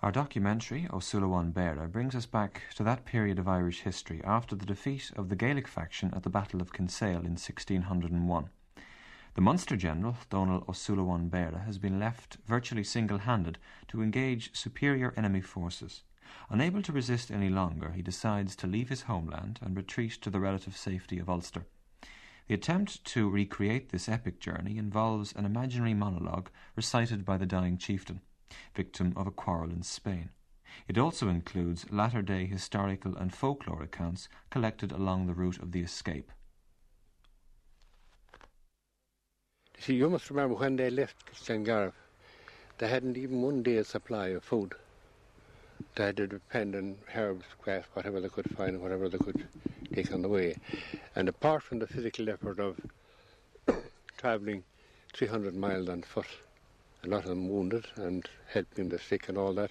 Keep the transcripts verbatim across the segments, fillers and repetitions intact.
Our documentary, O'Sullivan Beare, brings us back to that period of Irish history after the defeat of the Gaelic faction at the Battle of Kinsale in sixteen oh one. The Munster general, Donal O'Sullivan Beare, has been left virtually single-handed to engage superior enemy forces. Unable to resist any longer, he decides to leave his homeland and retreat to the relative safety of Ulster. The attempt to recreate this epic journey involves an imaginary monologue recited by the dying chieftain, victim of a quarrel in Spain. It also includes latter-day historical and folklore accounts collected along the route of the escape. See, you must remember when they left Glengarriff, they hadn't even one day's supply of food. They had to depend on herbs, grass, whatever they could find, whatever they could take on the way. And apart from the physical effort of travelling three hundred miles on foot, a lot of them wounded and helping the sick and all that.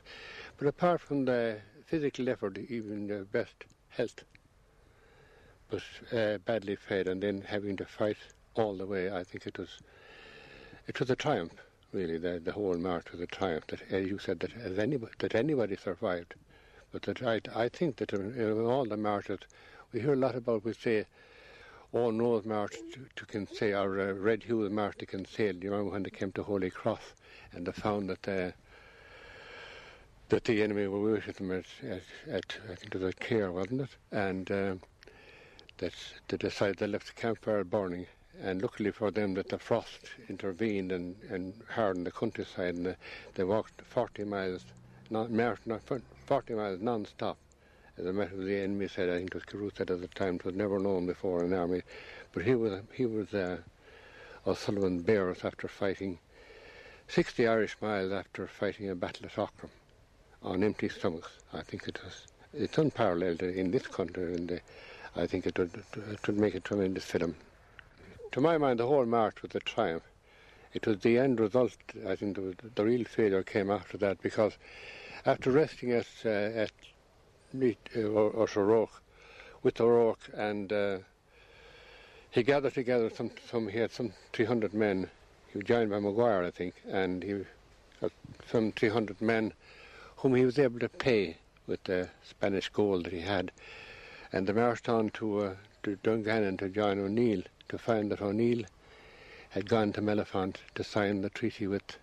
But apart from the physical effort, even their best health was uh, badly fed, and then having to fight all the way, I think it was it was a triumph, really. The, the whole march was a triumph, that, as you said, that, as anybody, that anybody survived. But that I, I think that in, in all the marches, we hear a lot about, we say, all North March to, to Kinsale, or uh, Red Hugh March to Kinsale. You remember when they came to Holy Cross and they found that uh, that the enemy were waiting them at, at, at I think it was at Care, wasn't it? And uh, that they decided they left the campfire burning. And luckily for them that the frost intervened and, and hardened the countryside, and the, they walked forty miles, not marched, not forty miles non-stop. As a matter of the enemy said, I think it was Carew said at the time, it was never known before in the army. But he was he was uh, O'Sullivan Beare after fighting sixty Irish miles after fighting a battle at Ockham on empty stomachs. I think it was it's unparalleled in this country, and I think it would it would make a tremendous film. To my mind, the whole march was a triumph. It was the end result. I think the, the real failure came after that, because after resting at uh, at meet uh, O'Rourke, with O'Rourke, and uh, he gathered together some, some, he had some three hundred men, he was joined by Maguire, I think, and he had some three hundred men whom he was able to pay with the Spanish gold that he had, and they marched on to, uh, to Dungannon to join O'Neill, to find that O'Neill had gone to Mellifont to sign the treaty with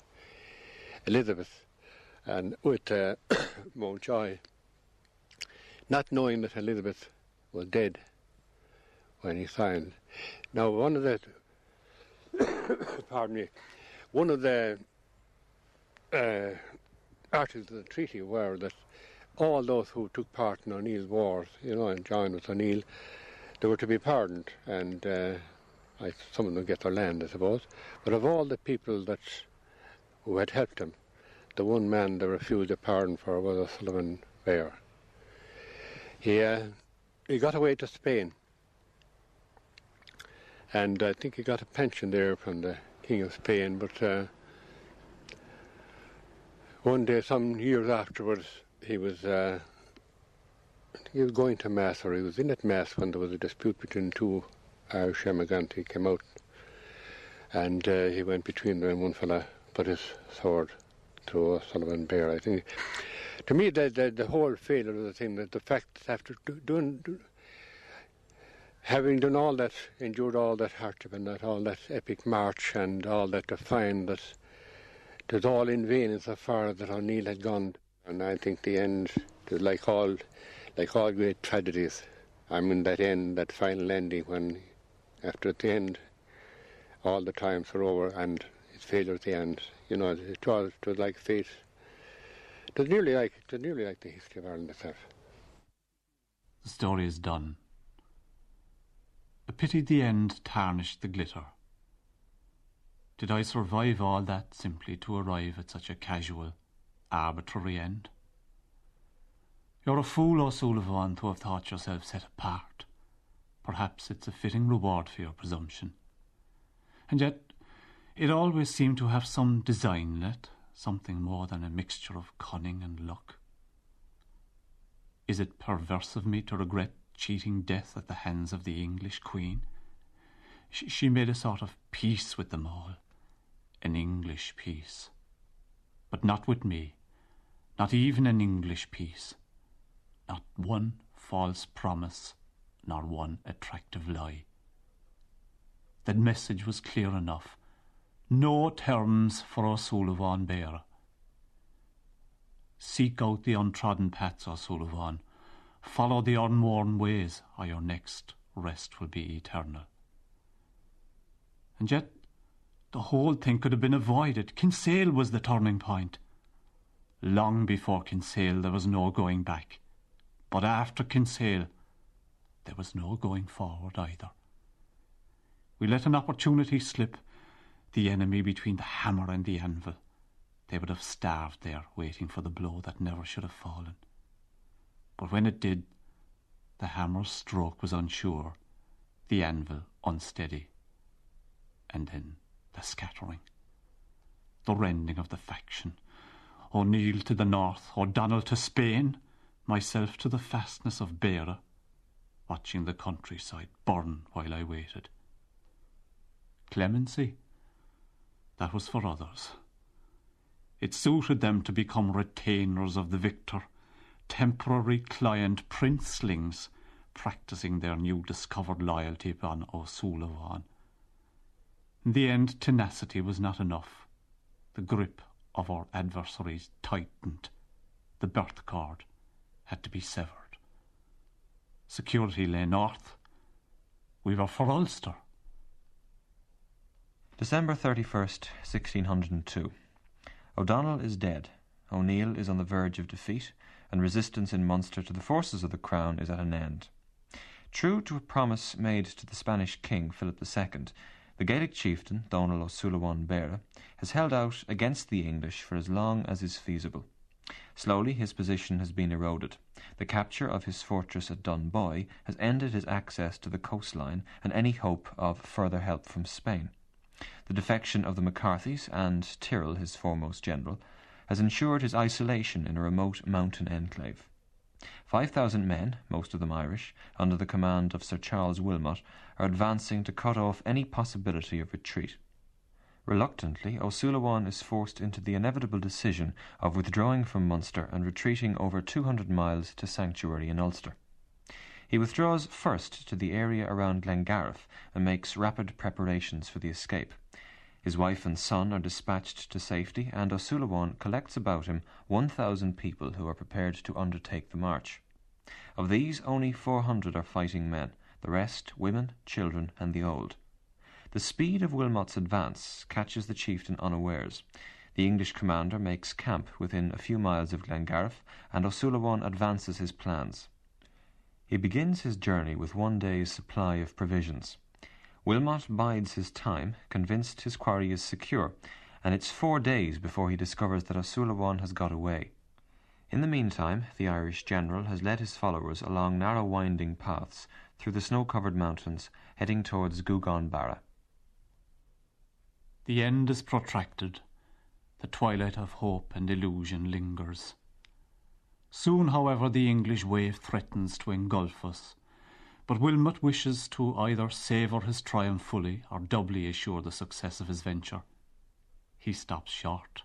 Elizabeth and with uh, Mountjoy, not knowing that Elizabeth was dead when he signed. Now, one of the, pardon me, one of the uh, articles of the treaty were that all those who took part in O'Neill's wars, you know, and joined with O'Neill, they were to be pardoned, and uh, I, some of them get their land, I suppose. But of all the people that who had helped him, the one man they refused a pardon for was O'Sullivan Beare. He, uh, he got away to Spain, and I think he got a pension there from the King of Spain, but uh, one day, some years afterwards, he was uh, he was going to Mass, or he was in at Mass when there was a dispute between two Irish emigrants. He came out, and uh, he went between them, and one fella put his sword through O'Sullivan Beare, I think. To me, the, the the whole failure of the thing, that the fact that after doing, do, having done all that, endured all that hardship and that, all that epic march and all that, to find that it was all in vain as far as that O'Neill had gone. And I think the end, like all, like all great tragedies, I mean that end, that final ending when, after at the end, all the triumphs are over and it's failure at the end. You know, it was, it was like fate. It was nearly like, it was nearly like the history of Ireland itself. The story is done. A pity the end tarnished the glitter. Did I survive all that simply to arrive at such a casual, arbitrary end? You're a fool, O'Sullivan, to have thought yourself set apart. Perhaps it's a fitting reward for your presumption. And yet, it always seemed to have some design in it, something more than a mixture of cunning and luck. Is it perverse of me to regret cheating death at the hands of the English Queen? Sh she made a sort of peace with them all, an English peace. But not with me, not even an English peace. Not one false promise, nor one attractive lie. That message was clear enough. No terms for O'Sullivan Beare. Seek out the untrodden paths, O'Sullivan. Follow the unworn ways, or your next rest will be eternal. And yet, the whole thing could have been avoided. Kinsale was the turning point. Long before Kinsale, there was no going back. But after Kinsale, there was no going forward either. We let an opportunity slip, the enemy between the hammer and the anvil. They would have starved there, waiting for the blow that never should have fallen. But when it did, the hammer's stroke was unsure, the anvil unsteady. And then the scattering, the rending of the faction. O'Neill to the north, O'Donnell to Spain, myself to the fastness of Beara, watching the countryside burn while I waited. Clemency, that was for others. It suited them to become retainers of the victor, temporary client princelings, practising their new discovered loyalty upon O'Sullivan. In the end, tenacity was not enough. The grip of our adversaries tightened. The birth cord had to be severed. Security lay north. We were for Ulster. December thirty-first, sixteen oh two. O'Donnell is dead. O'Neill is on the verge of defeat, and resistance in Munster to the forces of the Crown is at an end. True to a promise made to the Spanish King, Philip the Second, the Gaelic chieftain, Donal O'Sullivan Beare, has held out against the English for as long as is feasible. Slowly his position has been eroded. The capture of his fortress at Dunboy has ended his access to the coastline and any hope of further help from Spain. The defection of the McCarthys and Tyrrell, his foremost general, has ensured his isolation in a remote mountain enclave. Five thousand men, most of them Irish, under the command of Sir Charles Wilmot, are advancing to cut off any possibility of retreat. Reluctantly, O'Sullivan is forced into the inevitable decision of withdrawing from Munster and retreating over two hundred miles to sanctuary in Ulster. He withdraws first to the area around Glengarriff and makes rapid preparations for the escape. His wife and son are dispatched to safety, and O'Sullivan collects about him one thousand people who are prepared to undertake the march. Of these, only four hundred are fighting men, the rest women, children, and the old. The speed of Wilmot's advance catches the chieftain unawares. The English commander makes camp within a few miles of Glengarriff, and O'Sullivan advances his plans. He begins his journey with one day's supply of provisions. Wilmot bides his time, convinced his quarry is secure, and it's four days before he discovers that O'Sullivan has got away. In the meantime, the Irish general has led his followers along narrow winding paths through the snow-covered mountains, heading towards Gougane Barra. The end is protracted. The twilight of hope and illusion lingers. Soon, however, the English wave threatens to engulf us. But Wilmot wishes to either savour his triumph fully or doubly assure the success of his venture. He stops short.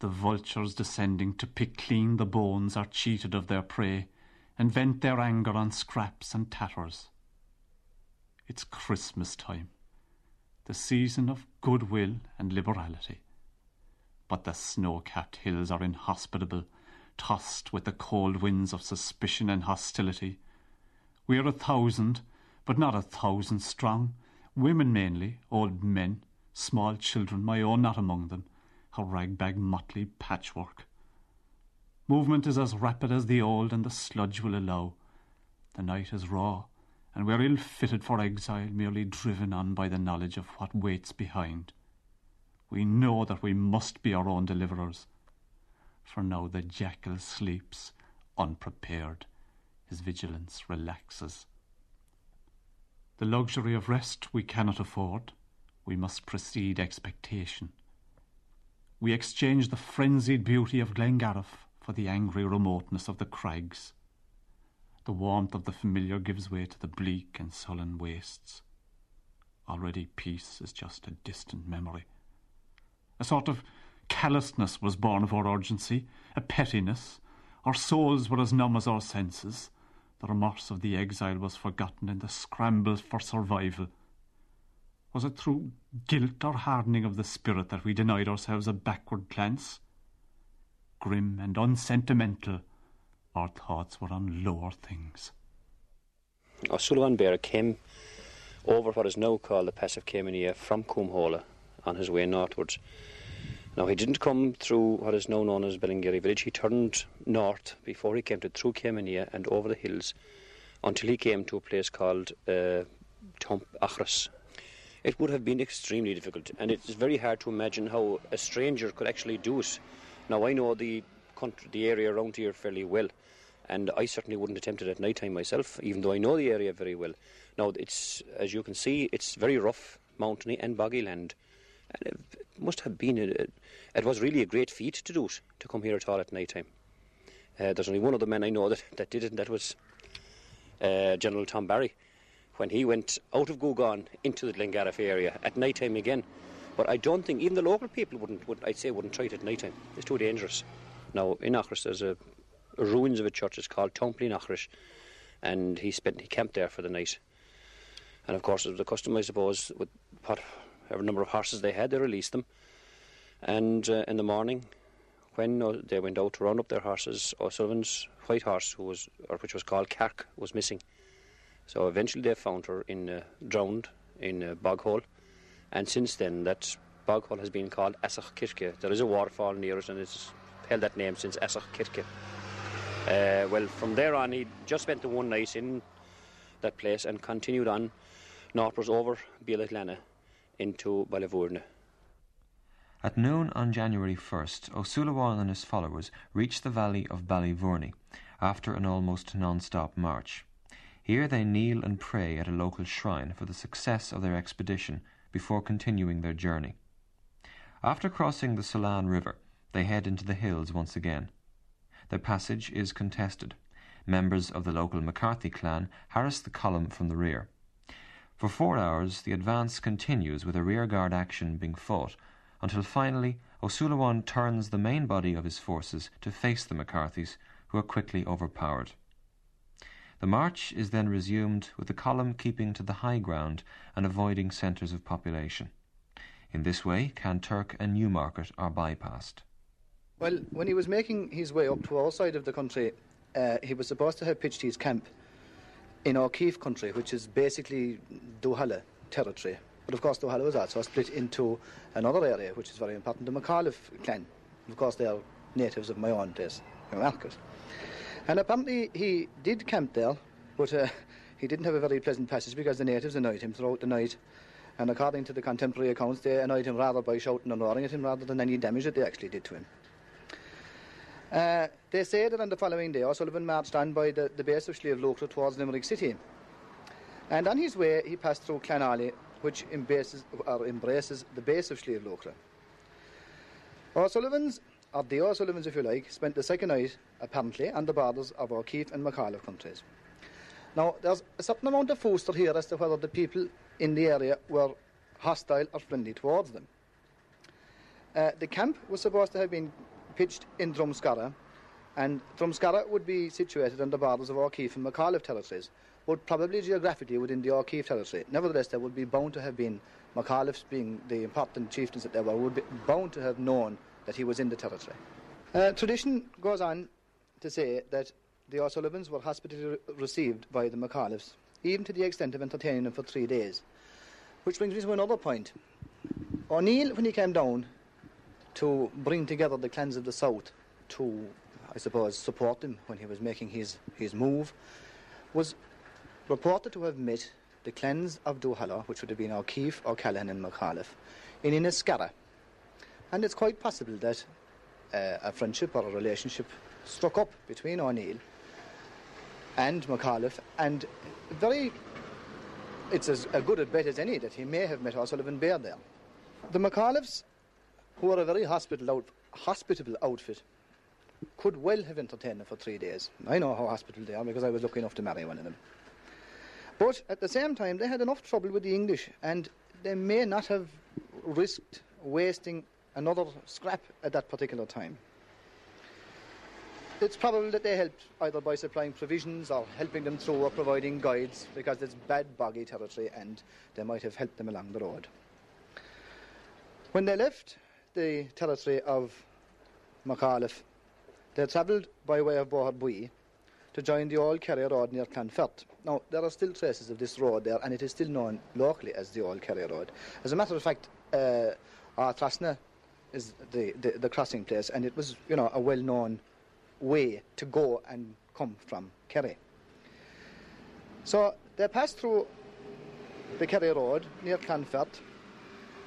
The vultures descending to pick clean the bones are cheated of their prey and vent their anger on scraps and tatters. It's Christmas time, the season of goodwill and liberality. But the snow-capped hills are inhospitable, tossed with the cold winds of suspicion and hostility. We are a thousand, but not a thousand strong. Women mainly, old men, small children, my own not among them, a ragbag motley patchwork. Movement is as rapid as the old and the sludge will allow. The night is raw, and were ill-fitted for exile, merely driven on by the knowledge of what waits behind. We know that we must be our own deliverers, for now the jackal sleeps unprepared, his vigilance relaxes. The luxury of rest we cannot afford, we must precede expectation. We exchange the frenzied beauty of Glengarriff for the angry remoteness of the crags. The warmth of the familiar gives way to the bleak and sullen wastes. Already peace is just a distant memory. A sort of callousness was born of our urgency, a pettiness. Our souls were as numb as our senses. The remorse of the exile was forgotten in the scramble for survival. Was it through guilt or hardening of the spirit that we denied ourselves a backward glance? Grim and unsentimental, our thoughts were on lower things. O'Sullivan Beare came over what is now called the Pass of Keimaneigh from Coomhola on his way northwards. Now, he didn't come through what is now known as Ballingeary village. He turned north before he came to through Keimaneigh and over the hills until he came to a place called uh, Tompachras. It would have been extremely difficult, and it's very hard to imagine how a stranger could actually do it. Now, I know the country, the area around here fairly well, and I certainly wouldn't attempt it at night time myself, even though I know the area very well. Now, it's, as you can see, it's very rough, mountainy and boggy land. And it must have been, a, it was really a great feat to do it, to come here at all at night time. Uh, there's only one other man I know that, that did it, and that was uh, General Tom Barry, when he went out of Gougane into the Glengarriff area at night time again. But I don't think, even the local people wouldn't, would, I'd say, wouldn't try it at night time. It's too dangerous. Now, in Achris, there's a, a ruins of a church. It's called Tomplin Achris, and he spent he camped there for the night. And of course, it was a custom, I suppose, with what a number of horses they had, they released them. And uh, in the morning, when uh, they went out to round up their horses, O'Sullivan's white horse, who was, or which was called Kirke, was missing. So eventually, they found her in uh, drowned in a bog hole, and since then, that bog hole has been called Asagh Kirke. There is a waterfall near it, and it's held that name since Asagh Kirke. Uh, well, from there on, he just spent the one night in that place and continued on northwards over Bealatlana into Ballyvourna. At noon on January first, O'Sullivan and his followers reached the valley of Ballyvourney after an almost non-stop march. Here they kneel and pray at a local shrine for the success of their expedition before continuing their journey. After crossing the Solane River, they head into the hills once again. Their passage is contested. Members of the local McCarthy clan harass the column from the rear. For four hours, the advance continues with a rearguard action being fought, until finally O'Sullivan turns the main body of his forces to face the McCarthys, who are quickly overpowered. The march is then resumed, with the column keeping to the high ground and avoiding centres of population. In this way, Canturk and Newmarket are bypassed. Well, when he was making his way up to our side of the country, uh, he was supposed to have pitched his camp in O'Keeffe country, which is basically Duhalla territory. But of course, Duhalla was also split into another area, which is very important, the MacAuliffe clan. Of course, they are natives of my own place, Newmarket. And apparently he did camp there, but uh, he didn't have a very pleasant passage because the natives annoyed him throughout the night. And according to the contemporary accounts, they annoyed him rather by shouting and roaring at him rather than any damage that they actually did to him. Uh, they say that on the following day, O'Sullivan marched on by the, the base of Slieve Luachra towards Limerick City. And on his way, he passed through Clonally, which embraces, or embraces the base of Slieve Luachra. O'Sullivan's Or the O'Sullivans, if you like, spent the second night, apparently, on the borders of O'Keeffe and MacAuliffe countries. Now, there's a certain amount of foster here as to whether the people in the area were hostile or friendly towards them. Uh, the camp was supposed to have been pitched in Dromskara, and Dromskara would be situated on the borders of O'Keeffe and MacAuliffe territories, but probably geographically within the O'Keeffe territory. Nevertheless, there would be bound to have been, MacAuliffe's being the important chieftains that there were, would be bound to have known that he was in the territory. Uh, tradition goes on to say that the O'Sullivans were hospitably re- received by the MacAuliffes, even to the extent of entertaining them for three days. Which brings me to another point. O'Neill, when he came down to bring together the clans of the south to, I suppose, support him when he was making his, his move, was reported to have met the clans of Duhalla, which would have been O'Keeffe, O'Callaghan and MacAuliffe, in Inniscarra. And it's quite possible that uh, a friendship or a relationship struck up between O'Neill and MacAuliffe, and very, it's as a good a bet as any that he may have met O'Sullivan Beare there. The MacAuliffes, who were a very hospitable, out, hospitable outfit, could well have entertained them for three days. I know how hospitable they are because I was lucky enough to marry one of them. But at the same time, they had enough trouble with the English, and they may not have risked wasting another scrap at that particular time. It's probable that they helped either by supplying provisions or helping them through or providing guides, because it's bad boggy territory and they might have helped them along the road. When they left the territory of MacAuliffe, they travelled by way of Boherbuie to join the old Kerry Road near Clonfert. Now, there are still traces of this road there, and it is still known locally as the old Kerry Road. As a matter of fact, uh, Ardpatrick is the, the, the crossing place, and it was, you know, a well-known way to go and come from Kerry. So they passed through the Kerry Road near Clonfert,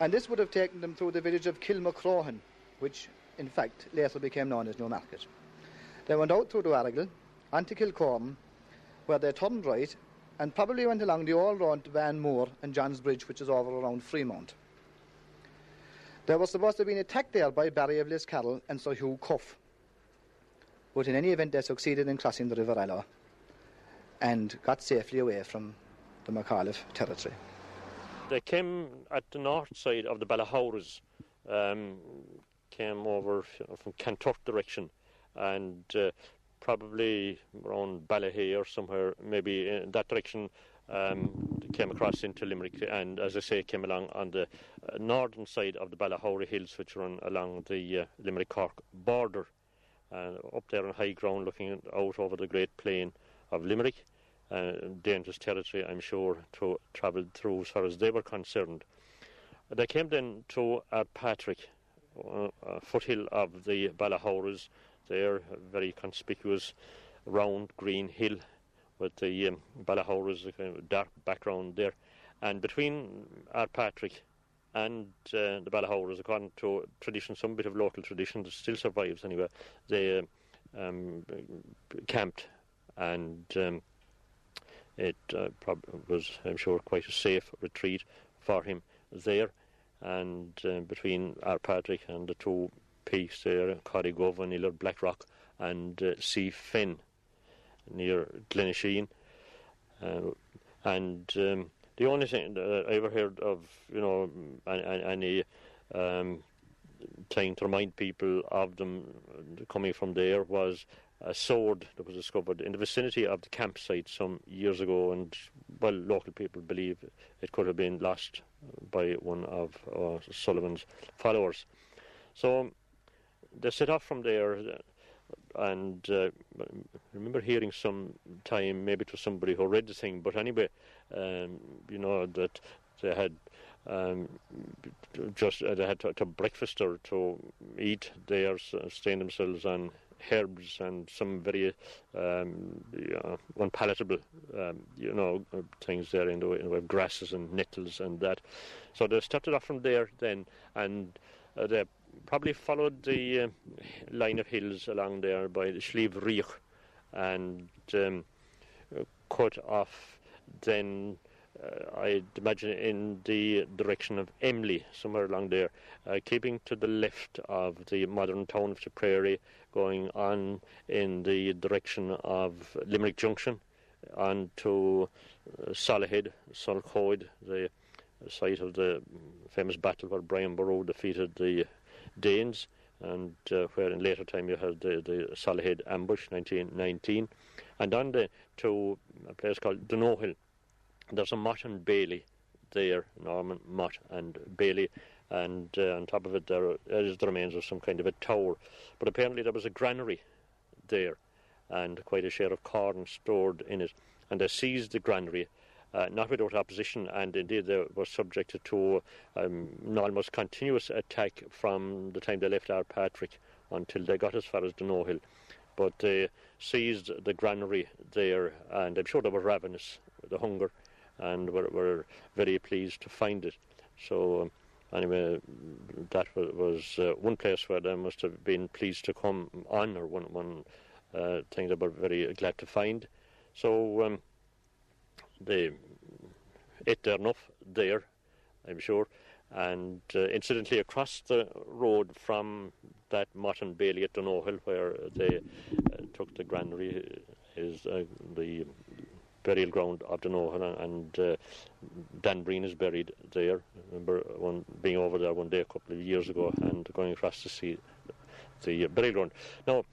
and this would have taken them through the village of Kilmacrohan, which in fact later became known as Newmarket. They went out through Donegal, on to Kilcorm, where they turned right and probably went along the old road to Vanmore and John's Bridge, which is over around Fremont. They were supposed to have been attacked there by Barry of Liscarroll and Sir Hugh Cuff, but in any event they succeeded in crossing the River Alloa and got safely away from the MacAuliffe territory. They came at the north side of the Ballyhouras, um, came over from Canturk direction, and uh, probably around Ballyhay or somewhere, maybe in that direction, um, came across into Limerick, and as I say, came along on the uh, northern side of the Ballyhowra Hills, which run along the uh, Limerick-Cork border, uh, up there on high ground, looking out over the great plain of Limerick. Uh, dangerous territory, I'm sure, to travel through as far as they were concerned. They came then to Ardpatrick, uh, a foothill of the Ballyhouras, there, a very conspicuous round green hill with the um, Ballyhouras, a kind of dark background there. And between Ardpatrick and uh, the Ballyhouras, according to tradition, some bit of local tradition that still survives anyway, they um, camped and um, It uh, probably was, I'm sure, quite a safe retreat for him there. And uh, between Ardpatrick and the two peaks there, Corrigove and Iller Blackrock, and uh, Sea Fen near Glenisheen. Uh, and um, the only thing that I ever heard of, you know, any um, thing to remind people of them coming from there was a sword that was discovered in the vicinity of the campsite some years ago, and, well, local people believe it could have been lost by one of uh, Sullivan's followers. So they set off from there, and uh, I remember hearing some time, maybe to somebody who read the thing, but anyway, um, you know, that they had Um, just uh, they had to, to breakfast or to eat there, uh, staying themselves on herbs and some very um, you know, unpalatable, um, you know, things there in the, way, in the way of grasses and nettles and that. So they started off from there then, and uh, they probably followed the uh, line of hills along there by the Slieve Luachra, and um, cut off then. Uh, I'd imagine in the direction of Emly, somewhere along there, uh, keeping to the left of the modern town of the Prairie, going on in the direction of Limerick Junction, on to uh, Solloghod, Solloghod, the site of the famous battle where Brian Boru defeated the Danes, and uh, where in later time you had the, the Solloghod ambush, nineteen nineteen, and on the, to a place called Donohill. There's a Mott and Bailey there, Norman Mott and Bailey, and uh, on top of it there is the remains of some kind of a tower. But apparently there was a granary there, and quite a share of corn stored in it. And they seized the granary, uh, not without opposition, and indeed they were subjected to um, an almost continuous attack from the time they left Ardpatrick until they got as far as Donohill. But they seized the granary there, and I'm sure they were ravenous the hunger, and were, were very pleased to find it. So um, anyway, that was, was uh, one place where they must have been pleased to come on, or one, one uh, thing they were very glad to find. So um, they ate their enough there, I'm sure. And uh, incidentally, across the road from that Mott and Bailey at Donohill, where they uh, took the granary, is uh, the burial ground of Donohill, and uh, Dan Breen is buried there. I remember one, being over there one day a couple of years ago and going across to see the uh, burial ground. Now,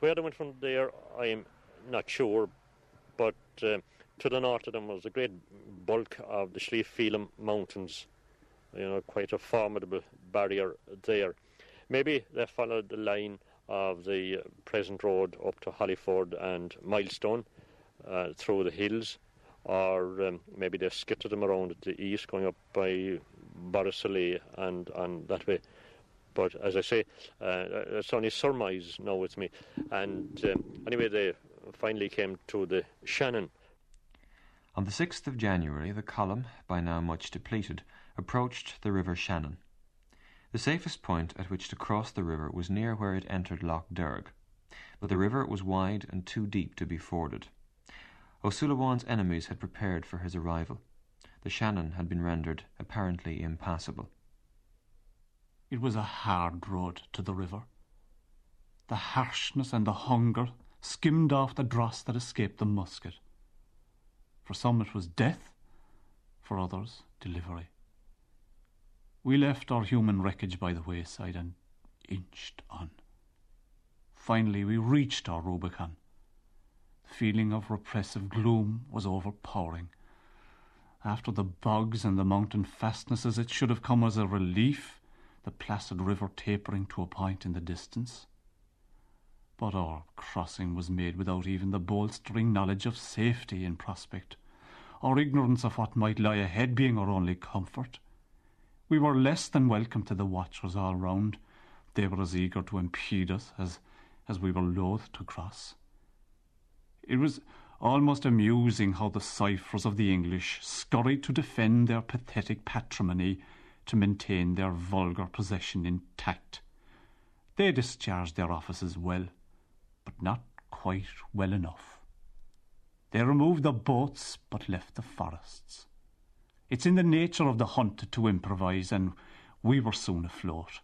where they went from there, I'm not sure, but uh, to the north of them was the great bulk of the Slieve Felim Mountains. You know, quite a formidable barrier there. Maybe they followed the line of the present road up to Hollyford and Milestone uh, through the hills, or um, maybe they skittered them around at the east, going up by Borrisley and, and that way. But as I say, uh, it's only surmise now with me. And um, anyway, they finally came to the Shannon. On the sixth of January, the column, by now much depleted, approached the River Shannon. The safest point at which to cross the river was near where it entered Lough Derg, but the river was wide and too deep to be forded. O'Sullivan's enemies had prepared for his arrival. The Shannon had been rendered apparently impassable. It was a hard road to the river. The harshness and the hunger skimmed off the dross that escaped the musket. For some it was death, for others delivery. We left our human wreckage by the wayside and inched on. Finally, we reached our Rubicon. The feeling of repressive gloom was overpowering. After the bogs and the mountain fastnesses, it should have come as a relief, the placid river tapering to a point in the distance. But our crossing was made without even the bolstering knowledge of safety in prospect, our ignorance of what might lie ahead being our only comfort. We were less than welcome to the watchers all round. They were as eager to impede us as, as we were loath to cross. It was almost amusing how the ciphers of the English scurried to defend their pathetic patrimony to maintain their vulgar possession intact. They discharged their offices well, but not quite well enough. They removed the boats, but left the forests. It's in the nature of the hunted to improvise, and we were soon afloat.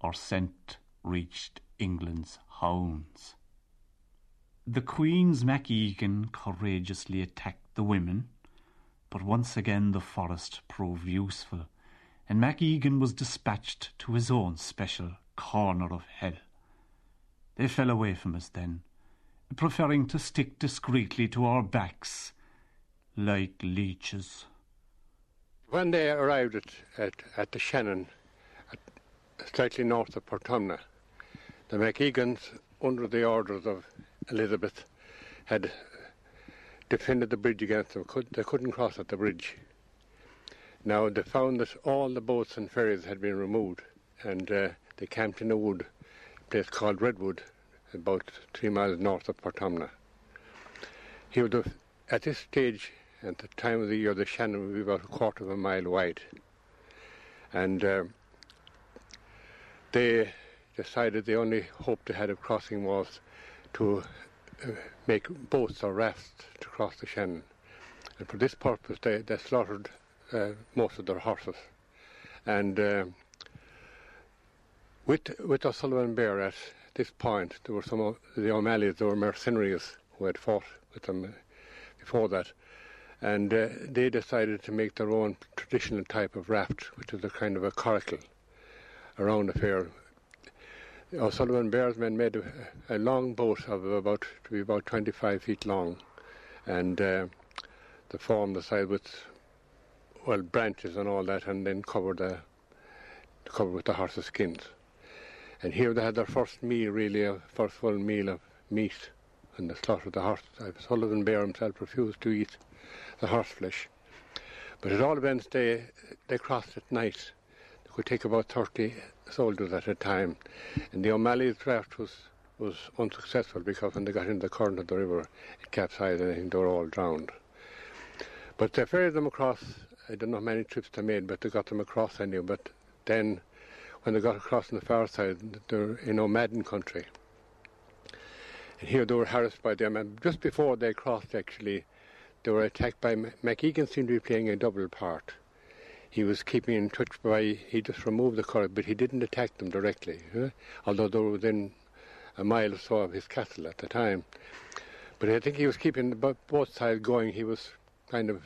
Our scent reached England's hounds. The Queen's MacEgan courageously attacked the women, but once again the forest proved useful, and MacEgan was dispatched to his own special corner of hell. They fell away from us then, preferring to stick discreetly to our backs like leeches. When they arrived at, at, at the Shannon, at, slightly north of Portumna, the MacEgans, under the orders of Elizabeth, had defended the bridge against them. Could, they couldn't cross at the bridge. Now, they found that all the boats and ferries had been removed, and uh, they camped in a wood, a place called Redwood, about three miles north of Portumna. He would have, at this stage, at the time of the year, the Shannon would be about a quarter of a mile wide. And uh, they decided the only hope they had of crossing was to uh, make boats or rafts to cross the Shannon. And for this purpose, they, they slaughtered uh, most of their horses. And uh, with, with O'Sullivan Beare at this point, there were some of the O'Malleys, there were mercenaries who had fought with them before that. And uh, they decided to make their own traditional type of raft, which is a kind of a coracle around the fair. O'Sullivan Bear's men made a, a long boat of about to be about twenty-five feet long, and uh, they formed the side with well branches and all that, and then covered the covered with the horse's skins. And here they had their first meal, really, a first full meal of meat, and they slaughtered the horse. O'Sullivan Beare himself refused to eat the horse flesh. But at all events, they they crossed at night. They could take about thirty soldiers at a time. And the O'Malley's raft was, was unsuccessful, because when they got into the current of the river, it capsized and they were all drowned. But they ferried them across. I don't know how many trips they made, but they got them across anyway. But then, when they got across on the far side, they were in O'Madden country. And here they were harassed by them. And just before they crossed, actually, they were attacked by... MacEgan seemed to be playing a double part. He was keeping in touch by... He just removed the corridor, but he didn't attack them directly, huh? Although they were within a mile or so of his castle at the time. But I think he was keeping both sides going. He was kind of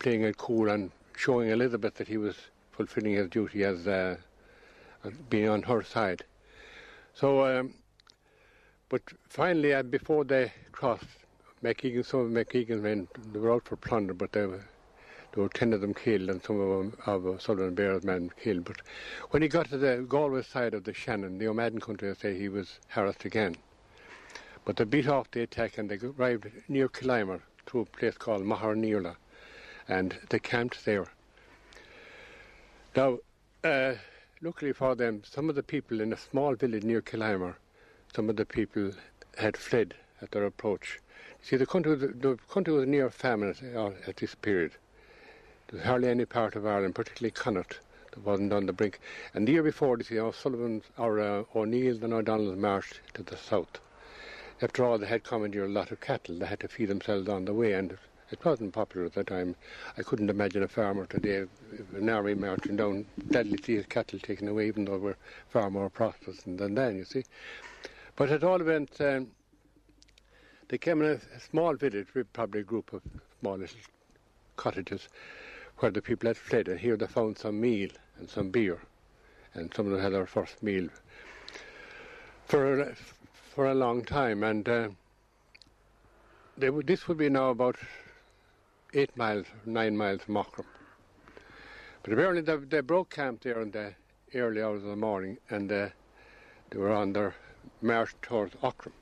playing it cool and showing Elizabeth that he was fulfilling his duty as uh, being on her side. So, um, but finally, uh, before they crossed, MacEgan, some of MacEgan's men, they were out for plunder, but they were, there were ten of them killed and some of them, of Sullivan Bear's men killed. But when he got to the Galway side of the Shannon, the O'Madden country, I say, he was harassed again. But they beat off the attack and they arrived near Killimer, to a place called Maharneola, and they camped there. Now, uh, luckily for them, some of the people in a small village near Killimer, some of the people had fled at their approach. You see, the country was, the country was near famine at, at this period. There was hardly any part of Ireland, particularly Connaught, that wasn't on the brink. And the year before, you see, O'Sullivan's or uh, O'Neill's and O'Donnell's marched to the south. After all, they had commandeered a lot of cattle. They had to feed themselves on the way, and it wasn't popular at the time. I couldn't imagine a farmer today, an army marching down, gladly see his cattle taken away, even though we're far more prosperous than then, you see. But at all events, um, they came in a small village, probably a group of small little cottages, where the people had fled, and here they found some meal and some beer, and some of them had their first meal. For... Uh, for a long time, and uh, they w this would be now about eight miles, nine miles from Ockham. But apparently they, they broke camp there in the early hours of the morning, and uh, they were on their march towards Ockham.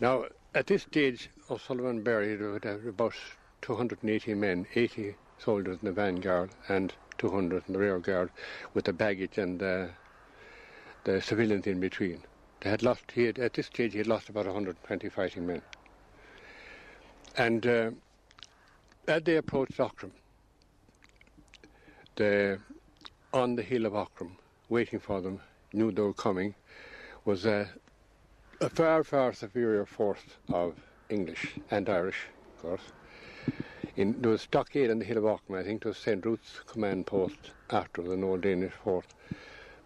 Now, at this stage, O'Sullivan Beare would have about two hundred eighty men, eighty soldiers in the vanguard and two hundred in the rear guard, with the baggage and uh, the civilians in between. They had lost, he had, at this stage, he had lost about one hundred twenty fighting men. And uh, as they approached Ockham, they, on the hill of Ockham, waiting for them, knew they were coming, was a, a far, far superior force of English and Irish, of course. In, there was a stockade on the hill of Ockham, I think it was Saint Ruth's command post, after an old Danish fort.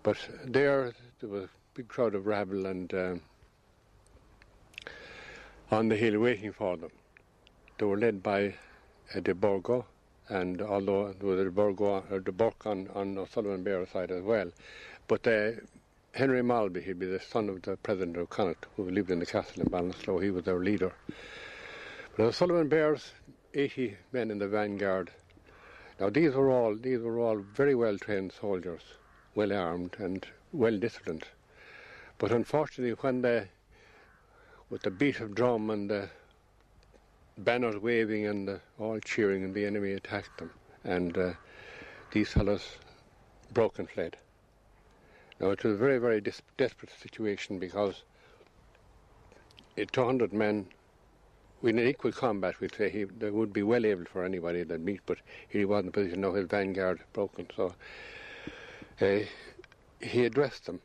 But there, there was big crowd of rabble and um, on the hill waiting for them. They were led by uh, de Borgo, and although there was a de Borgo or de Burke on, on O'Sullivan Beare's side as well, but uh, Henry Malby, he'd be the son of the president of Connaught, who lived in the castle in Ballinasloe, he was their leader. But O'Sullivan Beare's eighty men in the vanguard. Now these were all these were all very well trained soldiers, well armed and well disciplined. But unfortunately, when they, with the beat of drum and the banners waving and the, all cheering, and the enemy attacked them, and uh, these fellows broke and fled. Now, it was a very, very des desperate situation, because two hundred men, in an equal combat, we'd say, he, they would be well able for anybody that meet, but he wasn't in a position, now his vanguard had broken, so uh, he addressed them.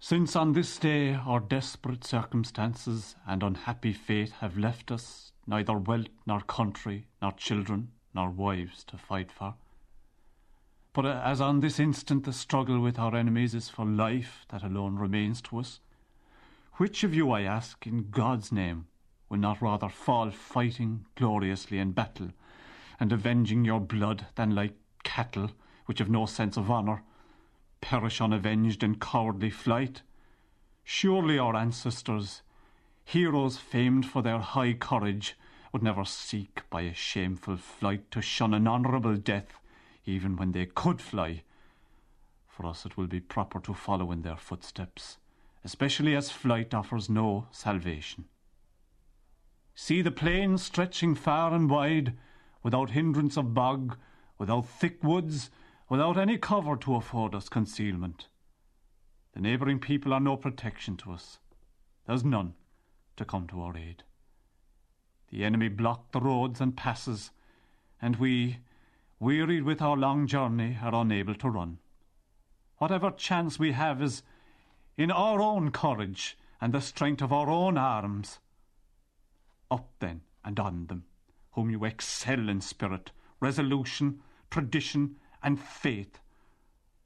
Since on this day our desperate circumstances and unhappy fate have left us neither wealth nor country, nor children, nor wives to fight for. But as on this instant the struggle with our enemies is for life that alone remains to us, which of you, I ask, in God's name, will not rather fall fighting gloriously in battle, and avenging your blood than like cattle, which have no sense of honour, perish unavenged in cowardly flight? Surely our ancestors, heroes famed for their high courage, would never seek by a shameful flight to shun an honourable death, even when they could fly. For us it will be proper to follow in their footsteps, especially as flight offers no salvation. See the plain stretching far and wide, without hindrance of bog, without thick woods, without any cover to afford us concealment. The neighbouring people are no protection to us. There's none to come to our aid. The enemy blocked the roads and passes, and we, wearied with our long journey, are unable to run. Whatever chance we have is in our own courage and the strength of our own arms. Up then and on them, whom you excel in spirit, resolution, tradition, and faith.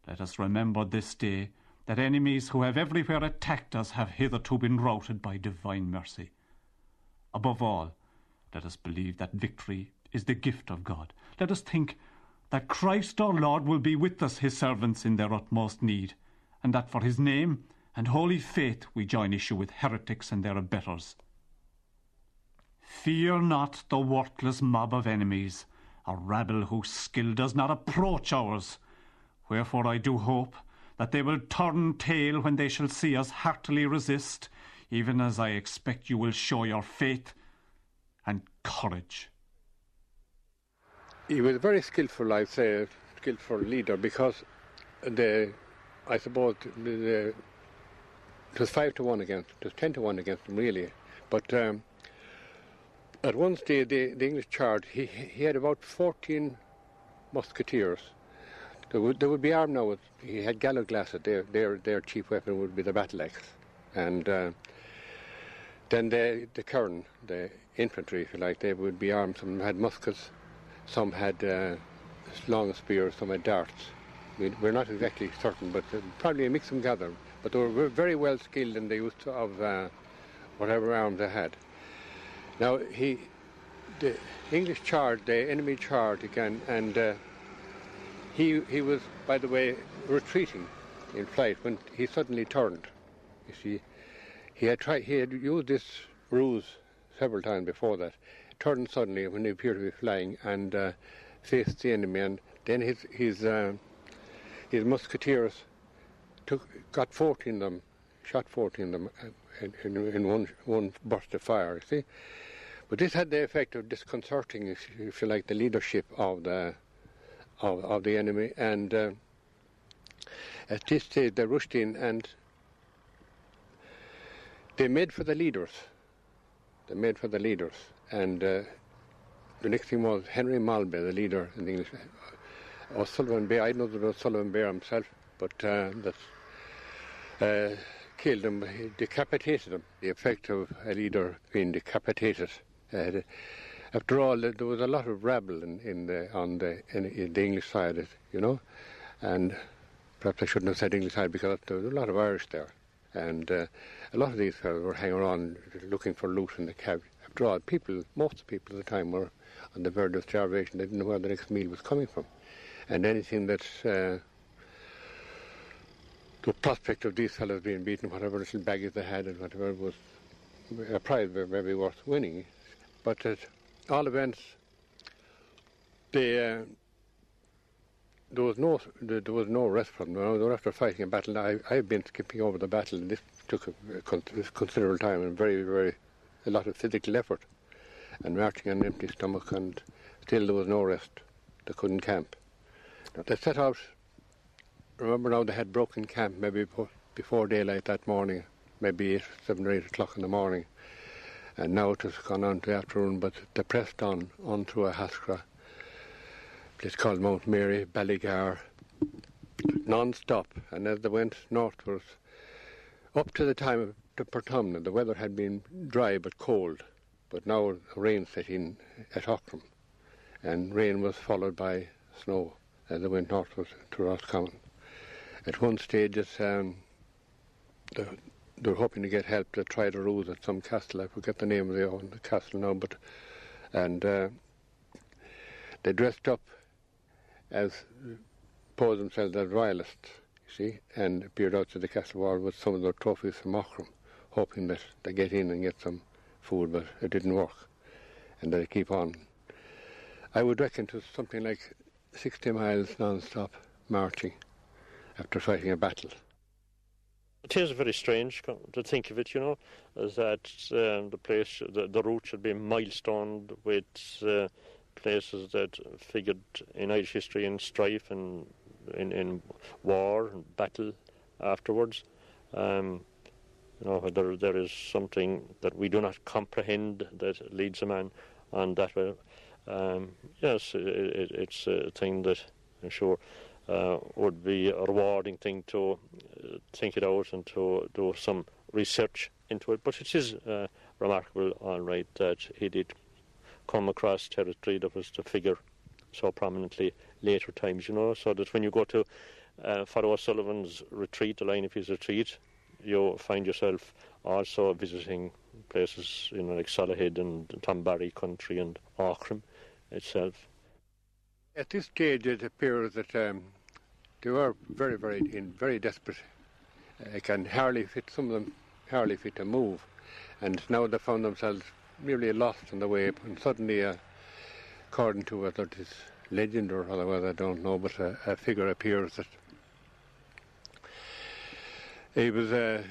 Let us remember this day that enemies who have everywhere attacked us have hitherto been routed by divine mercy. Above all, let us believe that victory is the gift of God. Let us think that Christ our Lord will be with us, his servants, in their utmost need, and that for his name and holy faith we join issue with heretics and their abettors. Fear not the worthless mob of enemies, a rabble whose skill does not approach ours. Wherefore I do hope that they will turn tail when they shall see us heartily resist, even as I expect you will show your faith and courage. He was a very skillful, I'd say, skillful leader, because the, I suppose the, the, it was five to one against, it was ten to one against him, really. But um, at one stage, the, the English charge, he, he had about fourteen musketeers. They would, they would be armed now with, he had gallows glasses, their, their, their chief weapon would be the battle axe. And uh, then the, the cairn, the infantry, if you like, they would be armed. Some had muskets, some had uh, long spears, some had darts. We, we're not exactly certain, but uh, probably a mix and gather. But they were very well skilled in the use of uh, whatever arms they had. Now, he, the English charged, the enemy charged again, and... Uh, He he was, by the way, retreating in flight when he suddenly turned. You see, he had tried, he had used this ruse several times before that. Turned suddenly when he appeared to be flying and uh, faced the enemy, and then his his uh, his musketeers took got fourteen of them, shot fourteen of them in, in, in one one burst of fire. You see, but this had the effect of disconcerting, if you like, the leadership of the. Of, of the enemy, and uh, at this stage they rushed in and they made for the leaders. They made for the leaders, and uh, the next thing was Henry Malby, the leader in the English, O'Sullivan Beare. I know that O'Sullivan Beare himself, but uh, that uh, killed him, he decapitated him. The effect of a leader being decapitated. Uh, After all, there was a lot of rabble in, in the, on the, in, in the English side, you know, and perhaps I shouldn't have said English side because there was a lot of Irish there, and uh, a lot of these fellows were hanging on looking for loot in the cab. After all, people, most people at the time were on the verge of starvation. They didn't know where the next meal was coming from, and anything that's uh, the prospect of these fellows being beaten, whatever little baggage they had and whatever, was a prize very worth winning, but. Uh, all events, they, uh, there was no there was no rest for them. They were after fighting a battle. I I've been skipping over the battle, and this took a considerable time and very very a lot of physical effort, and marching on an empty stomach, and still there was no rest. They couldn't camp. They set out. Remember now, they had broken camp maybe before daylight that morning, maybe eight, seven or eight o'clock in the morning. And now it has gone on to the afternoon, but they pressed on, on through Ahaskra, a place called Mount Mary, Ballygar, non-stop. And as they went northwards, up to the time of the Portumna, the weather had been dry but cold, but now rain set in at Ockham, and rain was followed by snow as they went northwards to Roscommon. At one stage, it's, um, the they were hoping to get help. They tried a ruse at some castle. I forget the name of the, oh, the castle now, but and uh, they dressed up as posed themselves as royalists, you see, and appeared out to the castle wall with some of their trophies from Ockham, hoping that they get in and get some food, but it didn't work, and they keep on. I would reckon it was something like sixty miles non-stop marching after fighting a battle. It is very strange to think of it, you know, that um, the place, the, the route should be milestoned with uh, places that figured in Irish history in strife and in, in war and battle afterwards. Um, You know, there, there is something that we do not comprehend that leads a man on that way. Um, yes, it, it, it's a thing that I'm sure uh, would be a rewarding thing to think it out and to do some research into it. But it is uh, remarkable, all right, that he did come across territory that was to figure so prominently later times, you know, so that when you go to uh, Father O'Sullivan's retreat, the line of his retreat, you find yourself also visiting places, you know, like Solloghod and Tom Barry country and Ockham itself. At this stage, it appears that um, they were very, very, in very desperate. They can hardly fit, some of them hardly fit a move. And now they found themselves really lost on the way, and suddenly, uh, according to whether it is legend or otherwise, I don't know, but a, a figure appears that he was, uh,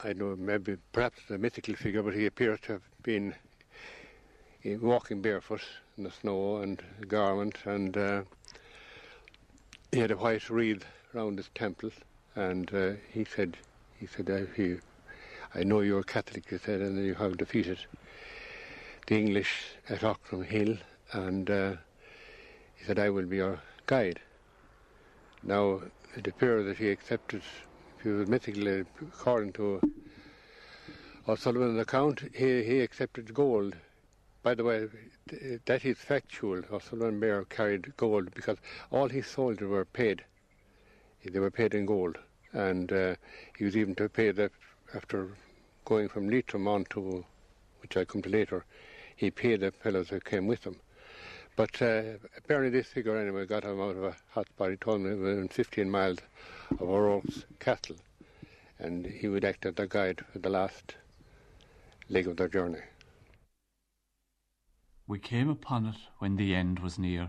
I don't know, maybe perhaps a mythical figure, but he appears to have been walking barefoot in the snow and garment, and uh, he had a white wreath round his temple, and uh, he said, he said, I, I know you're Catholic, he said, and you have defeated the English at Ockham Hill, and uh, he said, I will be your guide. Now, it appears that he accepted, he was mythically, according to O'Sullivan's account, he, he accepted gold. By the way, th that is factual. O'Sullivan Beare carried gold because all his soldiers were paid. They were paid in gold. And uh, he was even to pay that after going from Leitrim on to, which I'll come to later, he paid the fellows who came with him. But uh, apparently this figure anyway got him out of a hot spot. He told me within fifteen miles of O'Rourke's castle, and he would act as their guide for the last leg of their journey. We came upon it when the end was near,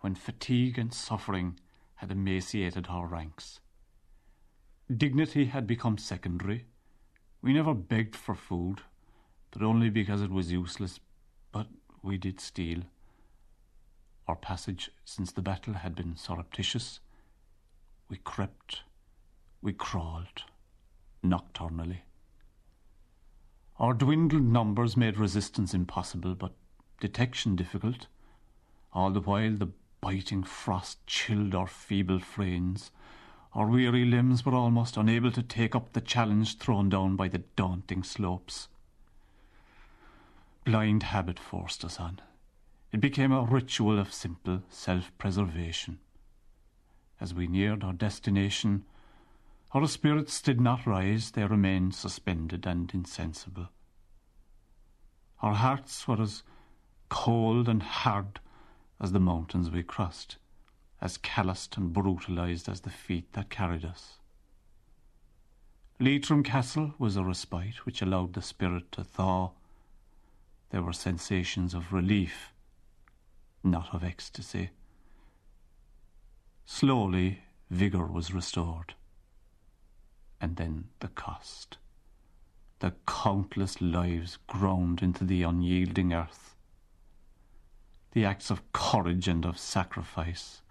when fatigue and suffering had emaciated our ranks. Dignity had become secondary. We never begged for food, but only because it was useless, but we did steal. Our passage since the battle had been surreptitious. We crept, we crawled, nocturnally. Our dwindled numbers made resistance impossible, but detection difficult. All the while the biting frost chilled our feeble frames. Our weary limbs were almost unable to take up the challenge thrown down by the daunting slopes. Blind habit forced us on. It became a ritual of simple self-preservation. As we neared our destination, our spirits did not rise, they remained suspended and insensible. Our hearts were as cold and hard as the mountains we crossed, as calloused and brutalized as the feet that carried us. Leitrim Castle was a respite which allowed the spirit to thaw. There were sensations of relief, not of ecstasy. Slowly, vigour was restored. And then the cost. The countless lives ground into the unyielding earth. The acts of courage and of sacrifice.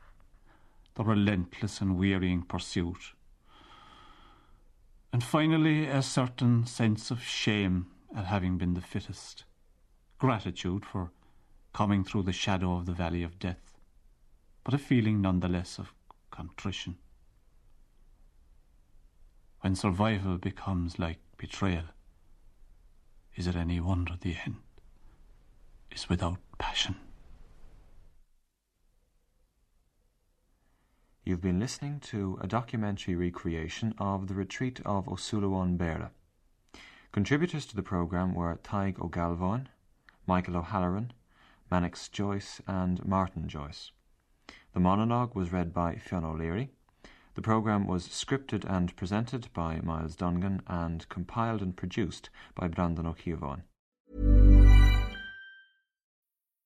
The relentless and wearying pursuit. And finally, a certain sense of shame at having been the fittest. Gratitude for coming through the shadow of the valley of death, but a feeling nonetheless of contrition. When survival becomes like betrayal, is it any wonder the end is without passion? You've been listening to a documentary recreation of the retreat of O'Sullivan Beare. Contributors to the programme were Taig O'Galvain, Michael O'Halloran, Mannix Joyce and Martin Joyce. The monologue was read by Fionn O'Leary. The programme was scripted and presented by Miles Dungan and compiled and produced by Brendan O'Keevan.